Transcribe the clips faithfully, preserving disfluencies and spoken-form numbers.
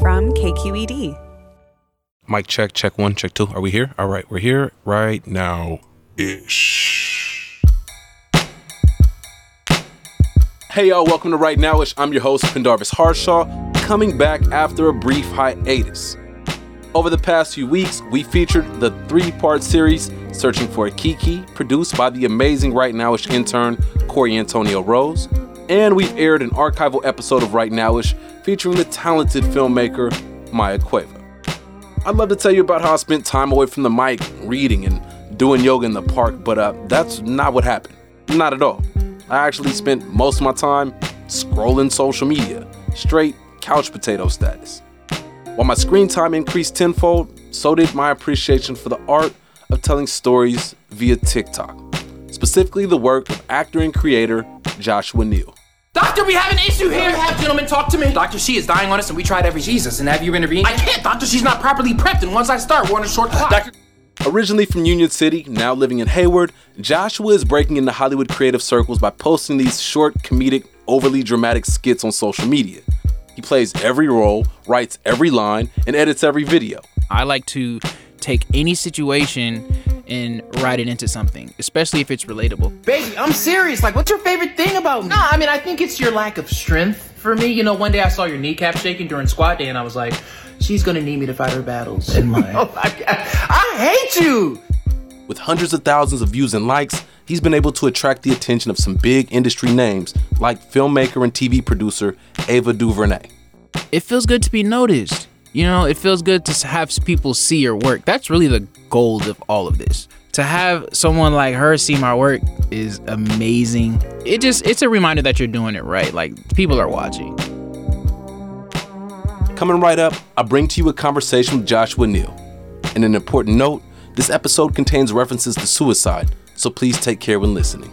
From K Q E D. Mic check, check one, check two. Are we here? All right, we're here right now. Ish. Hey y'all, welcome to Right Nowish. I'm your host, Pendarvis Harshaw, coming back after a brief hiatus. Over the past few weeks, we featured the three-part series, Searching for a Kiki, produced by the amazing Right Nowish intern, Corey Antonio Rose. And we've aired an archival episode of Right Nowish featuring the talented filmmaker, Maya Cueva. I'd love to tell you about how I spent time away from the mic, reading and doing yoga in the park, but uh, that's not what happened. Not at all. I actually spent most of my time scrolling social media, straight couch potato status. While my screen time increased tenfold, so did my appreciation for the art of telling stories via TikTok, specifically the work of actor and creator Joshua Neal. Doctor, we have an issue here! You have, gentlemen, talk to me! Doctor, she is dying on us and we tried every Jesus, and have you intervened? I can't, Doctor, she's not properly prepped, and once I start, we're on a short clock. Uh, Doctor- Originally from Union City, now living in Hayward, Joshua is breaking into Hollywood creative circles by posting these short, comedic, overly dramatic skits on social media. He plays every role, writes every line, and edits every video. I like to take any situation and write it into something, especially if it's relatable. Baby, I'm serious. Like, what's your favorite thing about me? No, I mean, I think it's your lack of strength. For me, you know, one day I saw your kneecap shaking during squat day, and I was like, she's gonna need me to fight her battles in mine. Oh my God. I hate you! With hundreds of thousands of views and likes, he's been able to attract the attention of some big industry names like filmmaker and T V producer Ava DuVernay. It feels good to be noticed. You know, it feels good to have people see your work. That's really the goal of all of this. To have someone like her see my work is amazing. It just, it's a reminder that you're doing it right. Like, people are watching. Coming right up, I bring to you a conversation with Joshua Neal. And an important note, this episode contains references to suicide, so please take care when listening.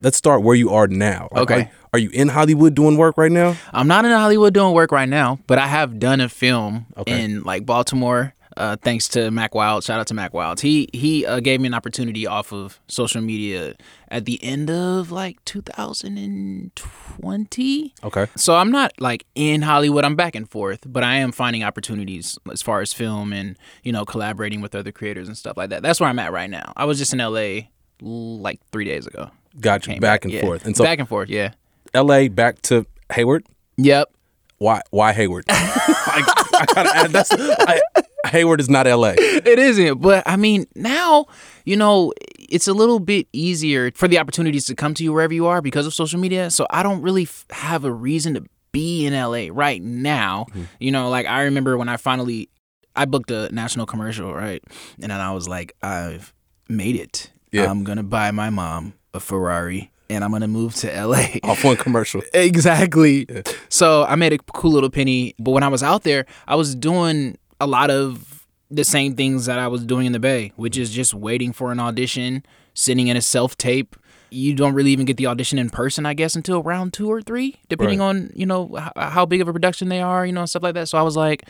Let's start where you are now. Okay. Are, are you in Hollywood doing work right now? I'm not in Hollywood doing work right now, but I have done a film okay. in like Baltimore Uh, thanks to Mac Wilds. Shout out to Mac Wilds. He he uh, gave me an opportunity off of social media at the end of like two thousand twenty. Okay. So I'm not like in Hollywood. I'm back and forth, but I am finding opportunities as far as film and, you know, collaborating with other creators and stuff like that. That's where I'm at right now. I was just in L A like three days ago. Gotcha. Back, back and yeah. forth. And so back and forth. Yeah. L A back to Hayward. Yep. Why? Why Hayward? I, I gotta add, that's I, Hayward is not L A. It isn't, but I mean, now you know it's a little bit easier for the opportunities to come to you wherever you are because of social media. So I don't really f- have a reason to be in L A right now. Mm-hmm. You know, like I remember when I finally I booked a national commercial, right, and then I was like, I've made it. Yeah. I'm gonna buy my mom a Ferrari. And I'm going to move to L A. Off one commercial. Exactly. Yeah. So I made a cool little penny. But when I was out there, I was doing a lot of the same things that I was doing in the Bay, which is just waiting for an audition, sitting in a self-tape. You don't really even get the audition in person, I guess, until round two or three, depending right. on, you know, h- how big of a production they are, you know, and stuff like that. So I was like,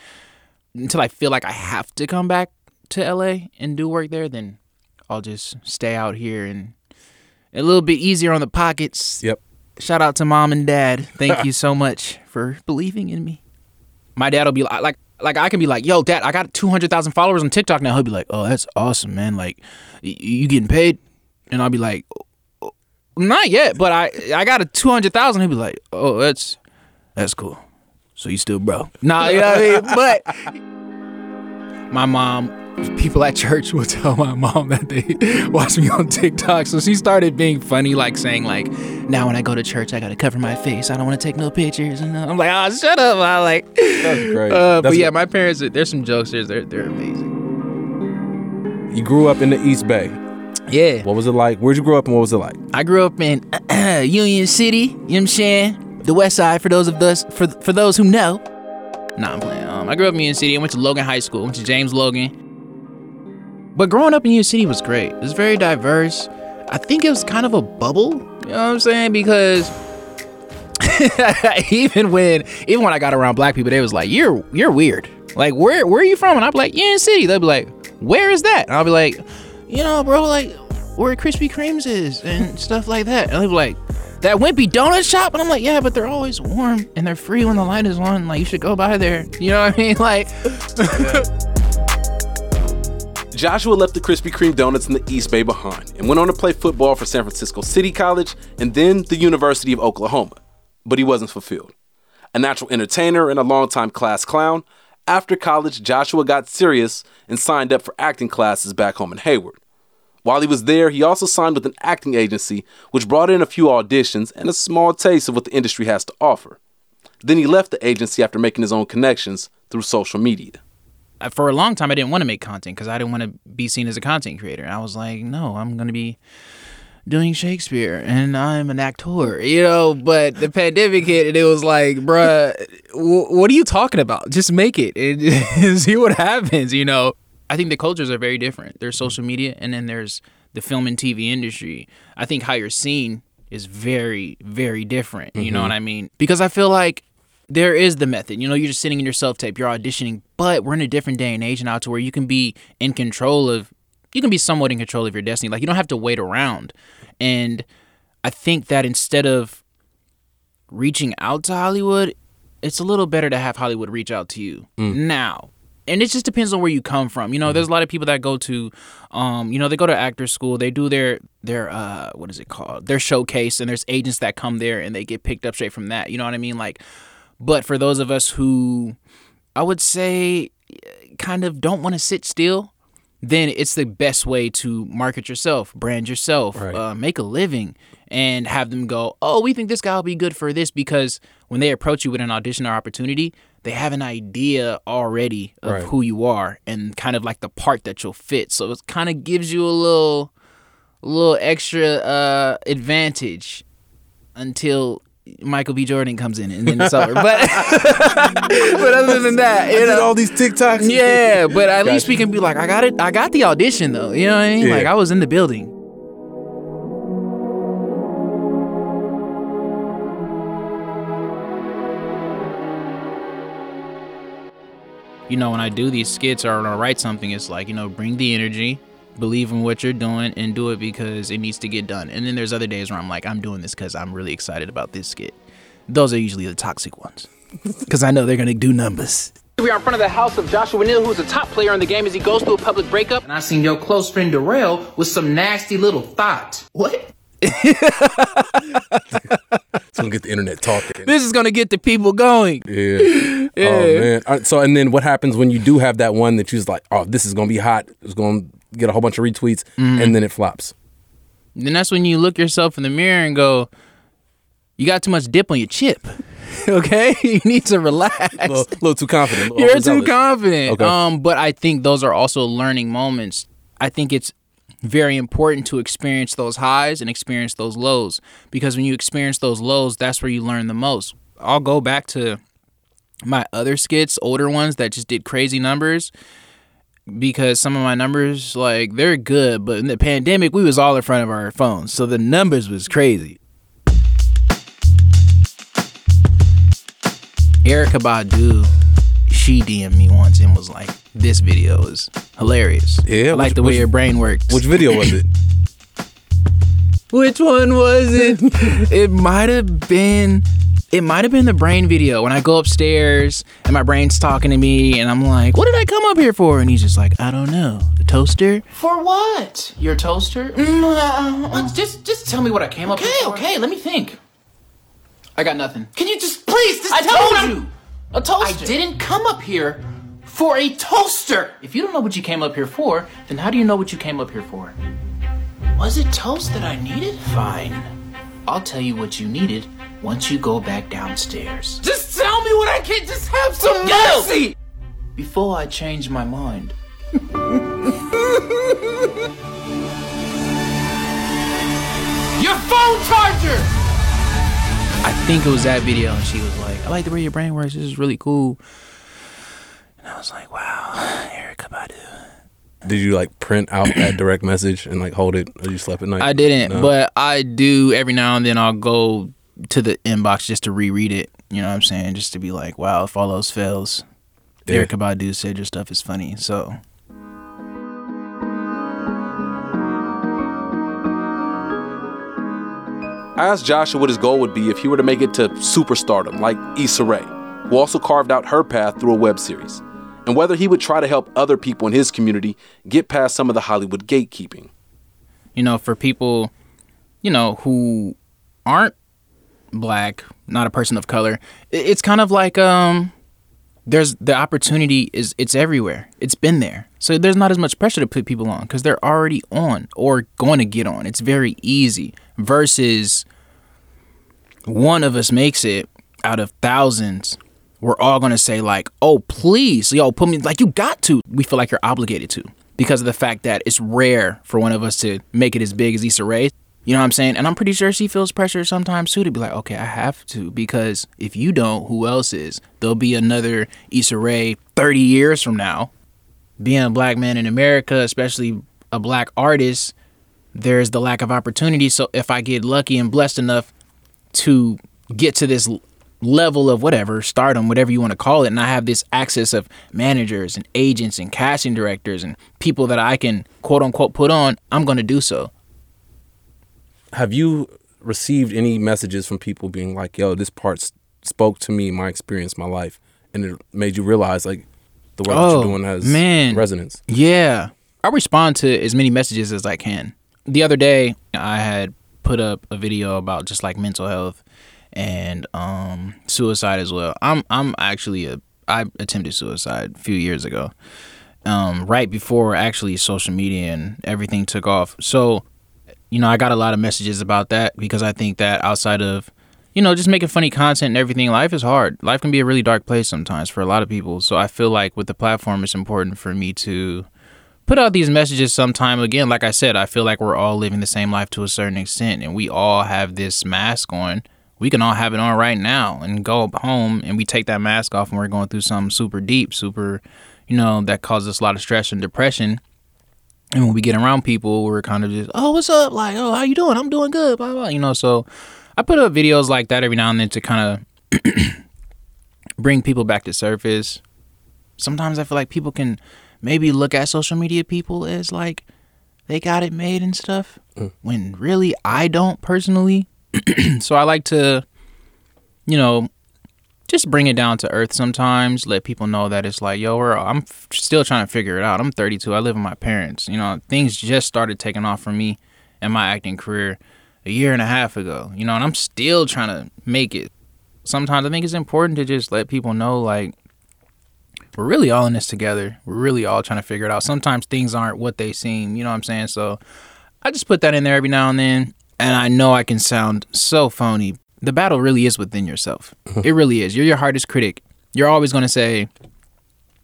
until I feel like I have to come back to L A and do work there, then I'll just stay out here and... A little bit easier on the pockets. Yep. Shout out to mom and dad. Thank you so much for believing in me. My dad will be like, like, like I can be like, yo, dad, I got two hundred thousand followers on TikTok now. He'll be like, oh, that's awesome, man. Like, y- you getting paid? And I'll be like, oh, not yet, but I, I got a two hundred thousand. He'll be like, oh, that's, that's cool. So you still bro. Nah, you know what I mean? But my mom... People at church will tell my mom that they watch me on TikTok. So she started being funny, like saying like, now when I go to church, I got to cover my face. I don't want to take no pictures. And I'm like, oh, shut up. I like, that's great. Uh, that's but yeah, what... my parents, there's some jokesters. They're, they're amazing. You grew up in the East Bay. Yeah. What was it like? Where'd you grow up and what was it like? I grew up in uh, Union City. You know what I'm saying? The West Side for those of us, for, for those who know. Nah, I'm playing. Um, I grew up in Union City. I went to Logan High School. I went to James Logan. But growing up in Union City was great. It was very diverse. I think it was kind of a bubble, you know what I'm saying? Because even when even when I got around black people, they was like, you're you're weird. Like, where where are you from? And I'd be like, Union City. They'd be like, where is that? And I'll be like, you know, bro, like where Krispy Kreme's is and stuff like that. And they'd be like, that wimpy donut shop? And I'm like, yeah, but they're always warm and they're free when the light is on. Like, you should go by there. You know what I mean? Like... Joshua left the Krispy Kreme donuts in the East Bay behind and went on to play football for San Francisco City College and then the University of Oklahoma. But he wasn't fulfilled. A natural entertainer and a longtime class clown, after college, Joshua got serious and signed up for acting classes back home in Hayward. While he was there, he also signed with an acting agency, which brought in a few auditions and a small taste of what the industry has to offer. Then he left the agency after making his own connections through social media. For a long time, I didn't want to make content because I didn't want to be seen as a content creator. I was like, no, I'm going to be doing Shakespeare and I'm an actor, you know, but the pandemic hit and it was like, bruh, w- what are you talking about? Just make it and see what happens, you know. I think the cultures are very different. There's social media and then there's the film and T V industry. I think how you're seen is very, very different, you mm-hmm. know what I mean? Because I feel like there is the method. You know, you're just sitting in your self-tape, you're auditioning, but we're in a different day and age now to where you can be in control of, you can be somewhat in control of your destiny. Like, you don't have to wait around. And I think that instead of reaching out to Hollywood, it's a little better to have Hollywood reach out to you mm. now. And it just depends on where you come from. You know, mm-hmm. there's a lot of people that go to, um, you know, they go to actor school. They do their, their uh, what is it called? Their showcase. And there's agents that come there and they get picked up straight from that. You know what I mean? Like, but for those of us who, I would say, kind of don't want to sit still, then it's the best way to market yourself, brand yourself, right. uh, make a living, and have them go, oh, we think this guy will be good for this, because when they approach you with an audition or opportunity, they have an idea already of right. who you are and kind of like the part that you'll fit. So it kind of gives you a little, a little extra uh, advantage until... Michael B. Jordan comes in and then it's over. But but other than that, you know, I did all these TikToks. Yeah, but at gotcha. least we can be like, I got it. I got the audition though. You know what I mean? Yeah. Like I was in the building. you know, when I do these skits or when I write something, it's like, you know, bring the energy, believe in what you're doing, and do it because it needs to get done. And then there's other days where I'm like, I'm doing this because I'm really excited about this skit. Those are usually the toxic ones because I know they're going to do numbers. We are in front of the house of Joshua Neal, who's a top player in the game as he goes through a public breakup. And I seen your close friend Darrell with some nasty little thought. What? It's gonna get the internet talking. This is gonna get the people going. Yeah. Yeah. Oh man. Right, so and then what happens when you do have that one that you're like, oh, this is gonna be hot. It's gonna get a whole bunch of retweets, mm. and then it flops. Then that's when you look yourself in the mirror and go, you got too much dip on your chip. Okay, you need to relax. A little, little too confident. Little You're too confident. Okay. Um, but I think those are also learning moments. I think it's very important to experience those highs and experience those lows, because when you experience those lows, that's where you learn the most. I'll go back to my other skits, older ones that just did crazy numbers, because some of my numbers, like, they're good, but in the pandemic, we was all in front of our phones, so the numbers was crazy. Erykah Badu, she D M'd me once and was like, this video is hilarious. Yeah, I like which, the way which, your brain works. Which video was it? Which one was it? It might have been, it might have been the brain video. When I go upstairs and my brain's talking to me and I'm like, what did I come up here for? And he's just like, I don't know. A toaster? For what? Your toaster? Mm, uh, just, just tell me what I came okay, up here for. Okay, okay, let me think. I got nothing. Can you just please just I tell told you. you a toaster. I didn't come up here for a toaster. If you don't know what you came up here for, then how do you know what you came up here for? Was it toast that I needed? Fine. I'll tell you what you needed once you go back downstairs. Just tell me what I can. Just have some no. mercy. Before I change my mind. Your phone charger. I think it was that video, and she was like, I like the way your brain works, this is really cool. And I was like, wow, Erykah Badu. Did you like print out that direct message and like hold it or you slept at night? I didn't, no? But I do every now and then I'll go to the inbox just to reread it, you know what I'm saying? Just to be like, wow, if all else fails, yeah. Erykah Badu said your stuff is funny, so... I asked Joshua what his goal would be if he were to make it to superstardom like Issa Rae, who also carved out her path through a web series, and whether he would try to help other people in his community get past some of the Hollywood gatekeeping. You know, for people, you know, who aren't black, not a person of color, it's kind of like um, there's the opportunity is it's everywhere. It's been there. So there's not as much pressure to put people on because they're already on or going to get on. It's very easy versus one of us makes it out of thousands. We're all going to say like, oh, please, yo, put me like you got to. We feel like you're obligated to because of the fact that it's rare for one of us to make it as big as Issa Rae. You know what I'm saying? And I'm pretty sure she feels pressure sometimes too to be like, okay, I have to, because if you don't, who else is? There'll be another Issa Rae thirty years from now. Being a black man in America, especially a black artist, there's the lack of opportunity. So if I get lucky and blessed enough to get to this level of whatever, stardom, whatever you want to call it, and I have this access of managers and agents and casting directors and people that I can, quote unquote, put on, I'm going to do so. Have you received any messages from people being like, yo, this part spoke to me, my experience, my life, and it made you realize, like, the work oh, that you're doing has man. resonance? Yeah. I respond to as many messages as I can. The other day, I had put up a video about just like mental health and um, suicide as well. I'm I'm actually, a I attempted suicide a few years ago, um, right before actually social media and everything took off. So, you know, I got a lot of messages about that because I think that outside of, you know, just making funny content and everything, life is hard. Life can be a really dark place sometimes for a lot of people. So I feel like with the platform, it's important for me to put out these messages sometime. Again, like I said, I feel like we're all living the same life to a certain extent, and we all have this mask on. We can all have it on right now and go home and we take that mask off and we're going through something super deep, super, you know, that causes us a lot of stress and depression. And when we get around people, we're kind of just, oh, what's up? Like, oh, how you doing? I'm doing good, blah, blah, you know, so... I put up videos like that every now and then to kind of bring people back to surface. sometimes I feel like people can maybe look at social media people as like they got it made and stuff, mm. when really I don't personally. So I like to, you know, just bring it down to earth sometimes, let people know that it's like, yo, we're, I'm f- still trying to figure it out. I'm thirty-two. I live with my parents. You know, things just started taking off for me and my acting career a year and a half ago, you know, and I'm still trying to make it. Sometimes I think it's important to just let people know, like, we're really all in this together. We're really all trying to figure it out. Sometimes things aren't what they seem, you know what I'm saying? So I just put that in there every now and then. And I know I can sound so phony. The battle really is within yourself. It really is. You're your hardest critic. You're always going to say,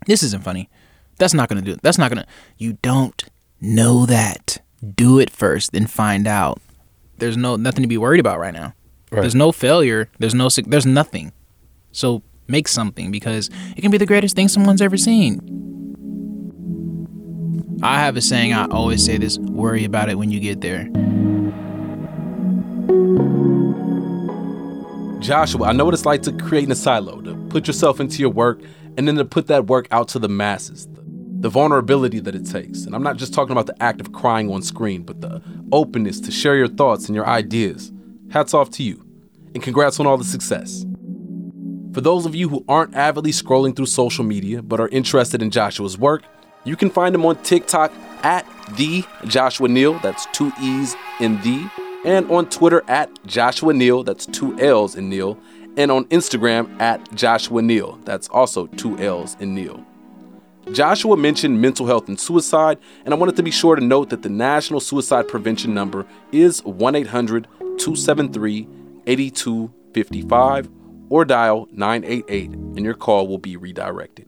this isn't funny. That's not going to do it. That's not going to. You don't know that. Do it first, then find out. There's no nothing to be worried about right now. Right. There's no failure. There's no there's nothing. So make something, because it can be the greatest thing someone's ever seen. I have a saying, I always say this, worry about it when you get there. Joshua, I know what it's like to create in a silo, to put yourself into your work and then to put that work out to the masses, the, the vulnerability that it takes. And I'm not just talking about the act of crying on screen, but the openness to share your thoughts and your ideas. Hats off to you, and congrats on all the success. For those of you who aren't avidly scrolling through social media but are interested in Joshua's work, you can find him on TikTok at The Joshua Neal, that's two E's in the, and on Twitter at Joshua Neal, that's two L's in Neal, and on Instagram at Joshua Neal, that's also two L's in Neal. Joshua mentioned mental health and suicide, and I wanted to be sure to note that the national suicide prevention number is one eight hundred two seven three eight two five five or dial nine eight eight and your call will be redirected.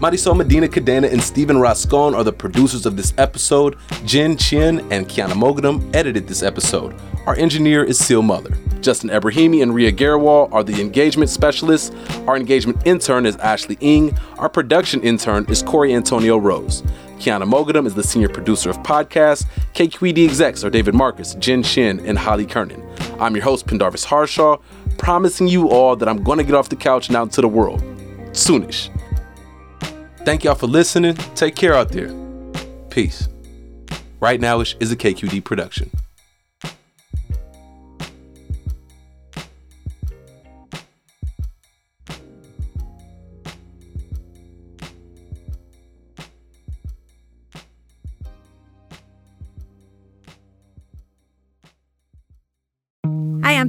Marisol Medina-Cadena and Steven Rascon are the producers of this episode. Jen Chin and Kiana Mogadam edited this episode. Our engineer is Seal Mother. Justin Ebrahimi and Ria Garewal are the engagement specialists. Our engagement intern is Ashley Ng. Our production intern is Corey Antonio Rose. Kiana Mogadam is the senior producer of podcasts. K Q E D execs are David Marcus, Jen Shin, and Holly Kernan. I'm your host, Pendarvis Harshaw, promising you all that I'm going to get off the couch and out into the world. Soonish. Thank y'all for listening. Take care out there. Peace. Right Nowish is a K Q E D production. Hi, I'm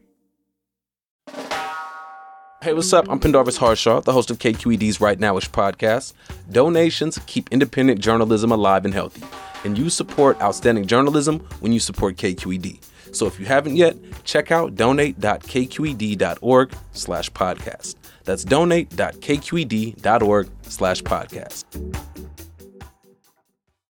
Hey, what's up? I'm Pendarvis Harshaw, the host of K Q E D's Right Nowish podcast. Donations keep independent journalism alive and healthy. And you support outstanding journalism when you support K Q E D. So if you haven't yet, check out donate.kqed.org slash podcast. That's donate.kqed.org slash podcast.